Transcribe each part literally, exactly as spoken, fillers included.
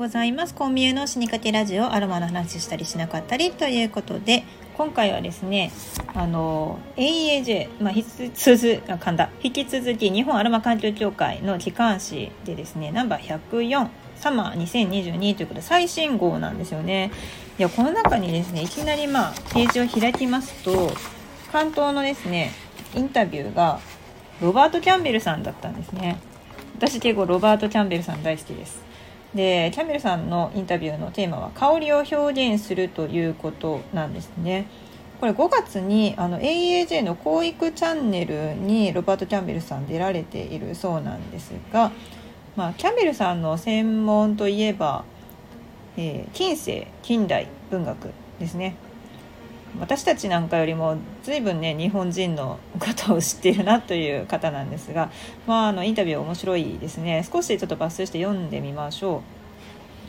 ございます。コンビニの死にかけラジオ、アロマの話したりしなかったりということで、今回はですね、あの エーイーエージェー、まあ、引き続き噛んだ引き続き日本アロマ環境協会の機関誌でですね、ナンバーひゃくよんサマーにせんにじゅうにということで最新号なんですよね。いや、この中にですね、いきなりまあページを開きますと、関東のですねインタビューがロバート・キャンベルさんだったんですね。私結構ロバート・キャンベルさん大好きです。で、キャンベルさんのインタビューのテーマは香りを表現するということなんですね。これごがつにあの エーイーエージェー の広域チャンネルにロバート・キャンベルさん出られているそうなんですが、まあ、キャンベルさんの専門といえば、えー、近世近代文学ですね。私たちなんかよりも随分ね、日本人のことを知っているなという方なんですが、まあ、あのインタビュー面白いですね。少しちょっと抜粋して読んでみましょう。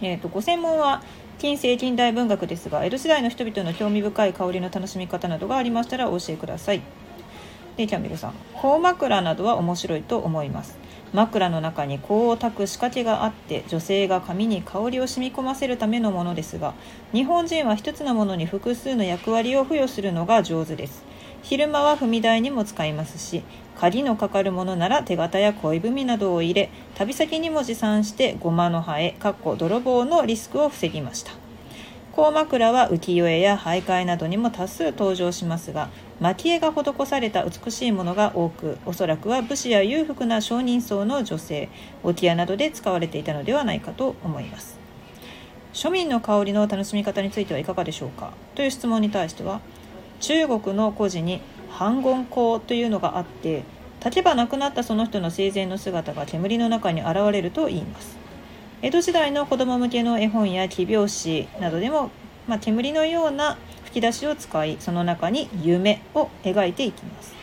えーと、ご専門は近世近代文学ですが、江戸時代の人々の興味深い香りの楽しみ方などがありましたらお教えください。で、キャンベルさん、香枕などは面白いと思います。枕の中に香を焚く仕掛けがあって、女性が髪に香りを染み込ませるためのものですが、日本人は一つのものに複数の役割を付与するのが上手です。昼間は踏み台にも使いますし、鍵のかかるものなら手形や恋文などを入れ、旅先にも持参してゴマのハエ泥棒のリスクを防ぎました。香枕は浮世絵や俳諧などにも多数登場しますが、蒔絵が施された美しいものが多く、おそらくは武士や裕福な商人層の女性、置屋などで使われていたのではないかと思います。庶民の香りの楽しみ方についてはいかがでしょうか、という質問に対しては、中国の古事に半言香というのがあって、立てば亡くなったその人の生前の姿が煙の中に現れると言います。江戸時代の子ども向けの絵本や奇拍子などでも、まあ、煙のような吹き出しを使い、その中に夢を描いていきます。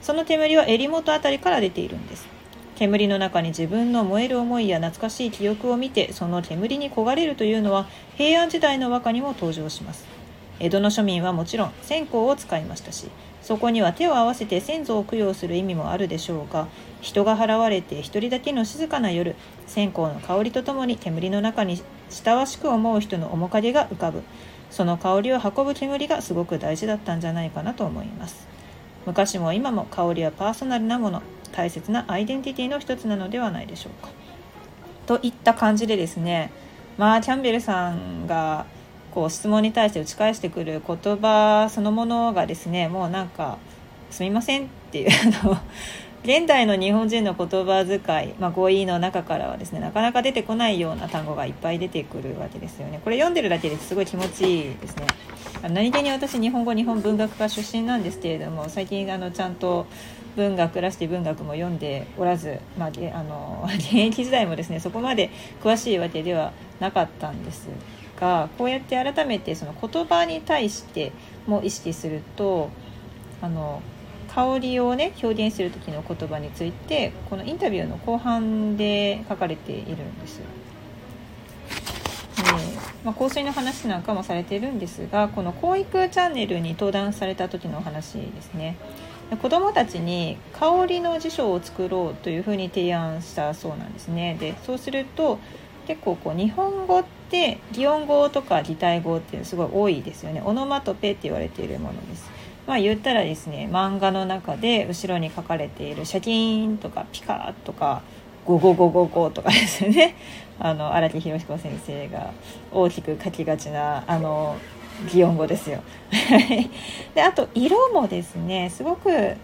その煙は襟元あたりから出ているんです。煙の中に自分の燃える思いや懐かしい記憶を見て、その煙に焦がれるというのは平安時代の和歌にも登場します。江戸の庶民はもちろん線香を使いましたし、そこには手を合わせて先祖を供養する意味もあるでしょうが、人が払われて一人だけの静かな夜、線香の香りとともに煙の中に親しく思う人の面影が浮かぶ。その香りを運ぶ煙がすごく大事だったんじゃないかなと思います。昔も今も香りはパーソナルなもの、大切なアイデンティティの一つなのではないでしょうか、といった感じでですね、まあキャンベルさんがこう質問に対して打ち返してくる言葉そのものがですね、もうなんかすみませんっていう現代の日本人の言葉遣い、まあ、語彙の中からはですね、なかなか出てこないような単語がいっぱい出てくるわけですよね。これ読んでるだけですごい気持ちいいですね。何気に私、日本語日本文学科出身なんですけれども、最近あのちゃんと文学らして文学も読んでおらず、まあ、あの現役時代もですね、そこまで詳しいわけではなかったんですが、こうやって改めてその言葉に対しても意識すると、あの香りをね表現する時の言葉について、このインタビューの後半で書かれているんです。えーまあ、香水の話なんかもされているんですが、この広域チャンネルに登壇された時のお話ですね。子どもたちに香りの辞書を作ろうというふうに提案したそうなんですね。で、そうすると結構こう日本語って擬音語とか擬態語ってすごい多いですよね。オノマトペって言われているものです。まあ言ったらですね、漫画の中で後ろに書かれているシャキーンとかピカーとかゴゴゴゴゴとかですよね。あの荒木博彦先生が大きく書きがちなあの擬音語ですよ。で、あと色もですね、すごく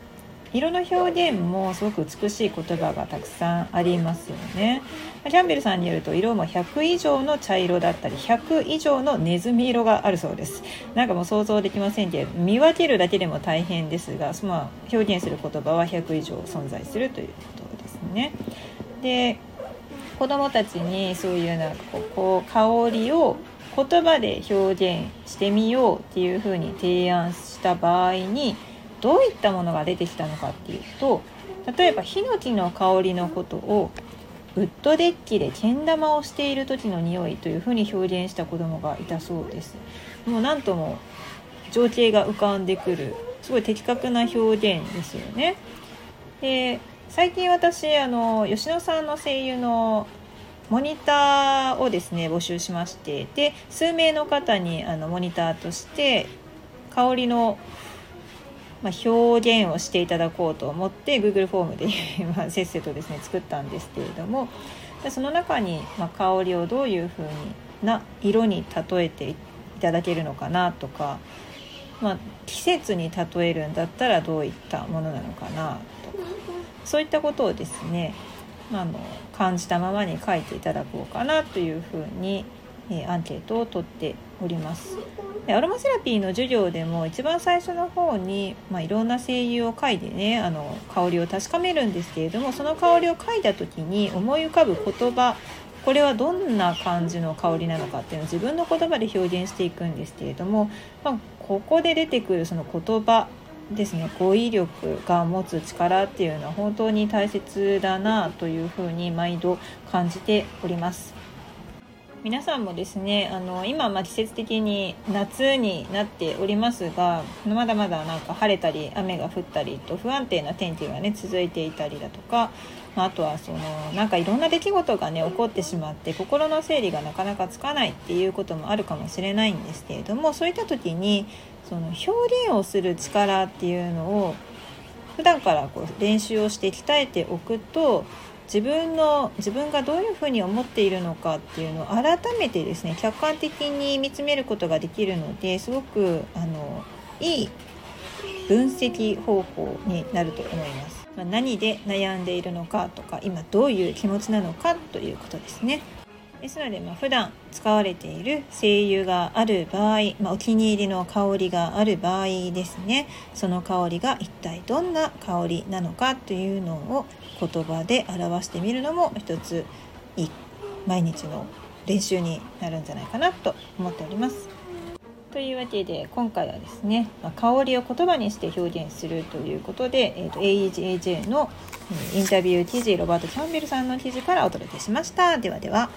色の表現もすごく美しい言葉がたくさんありますよね。キャンベルさんによると、色もひゃく以上の茶色だったりひゃく以上のネズミ色があるそうです。なんかもう想像できませんけど、見分けるだけでも大変ですが、まあ、表現する言葉はひゃく以上存在するということですね。で、子どもたちにそういうなんかこう香りを言葉で表現してみようっていうふうに提案した場合に、どういったものが出てきたのかっていうと、例えばヒノキの香りのことをウッドデッキでけん玉をしている時の匂いというふうに表現した子どもがいたそうです。もうなんとも情景が浮かんでくる、すごい的確な表現ですよね。で、最近私あの吉野さんの声優のモニターをですね募集しまして、で数名の方にあのモニターとして香りのまあ、表現をしていただこうと思って Google フォームで今せっせとですね作ったんですけれども、その中にまあ香りをどういうふうな色に例えていただけるのかなとか、まあ、季節に例えるんだったらどういったものなのかなとか、そういったことをですね、あの感じたままに書いていただこうかなというふうにアンケートを取っております。でアロマセラピーの授業でも一番最初の方に、まあ、いろんな精油を嗅いでね、あの香りを確かめるんですけれども、その香りを嗅いだ時に思い浮かぶ言葉、これはどんな感じの香りなのかっていうのを自分の言葉で表現していくんですけれども、まあ、ここで出てくるその言葉ですね、語彙力が持つ力っていうのは本当に大切だなというふうに毎度感じております。皆さんもですね、あの今まあ季節的に夏になっておりますが、まだまだなんか晴れたり雨が降ったりと不安定な天気がね続いていたりだとか、あとはそのなんかいろんな出来事がね起こってしまって心の整理がなかなかつかないっていうこともあるかもしれないんですけれども、そういった時にその表現をする力っていうのを普段からこう練習をして鍛えておくと、自分の自分がどういうふうに思っているのかっていうのを改めてですね客観的に見つめることができるので、すごくあのいい分析方法になると思います。まあ、何で悩んでいるのかとか、今どういう気持ちなのかということですね。ですので、まあ、普段使われている精油がある場合、まあ、お気に入りの香りがある場合ですね、その香りが一体どんな香りなのかというのを言葉で表してみるのも一ついい毎日の練習になるんじゃないかなと思っております。というわけで今回はですね、香りを言葉にして表現するということで、えーと、エーイージェージェー のインタビュー記事、ロバート・キャンベルさんの記事からお届けしました。ではでは。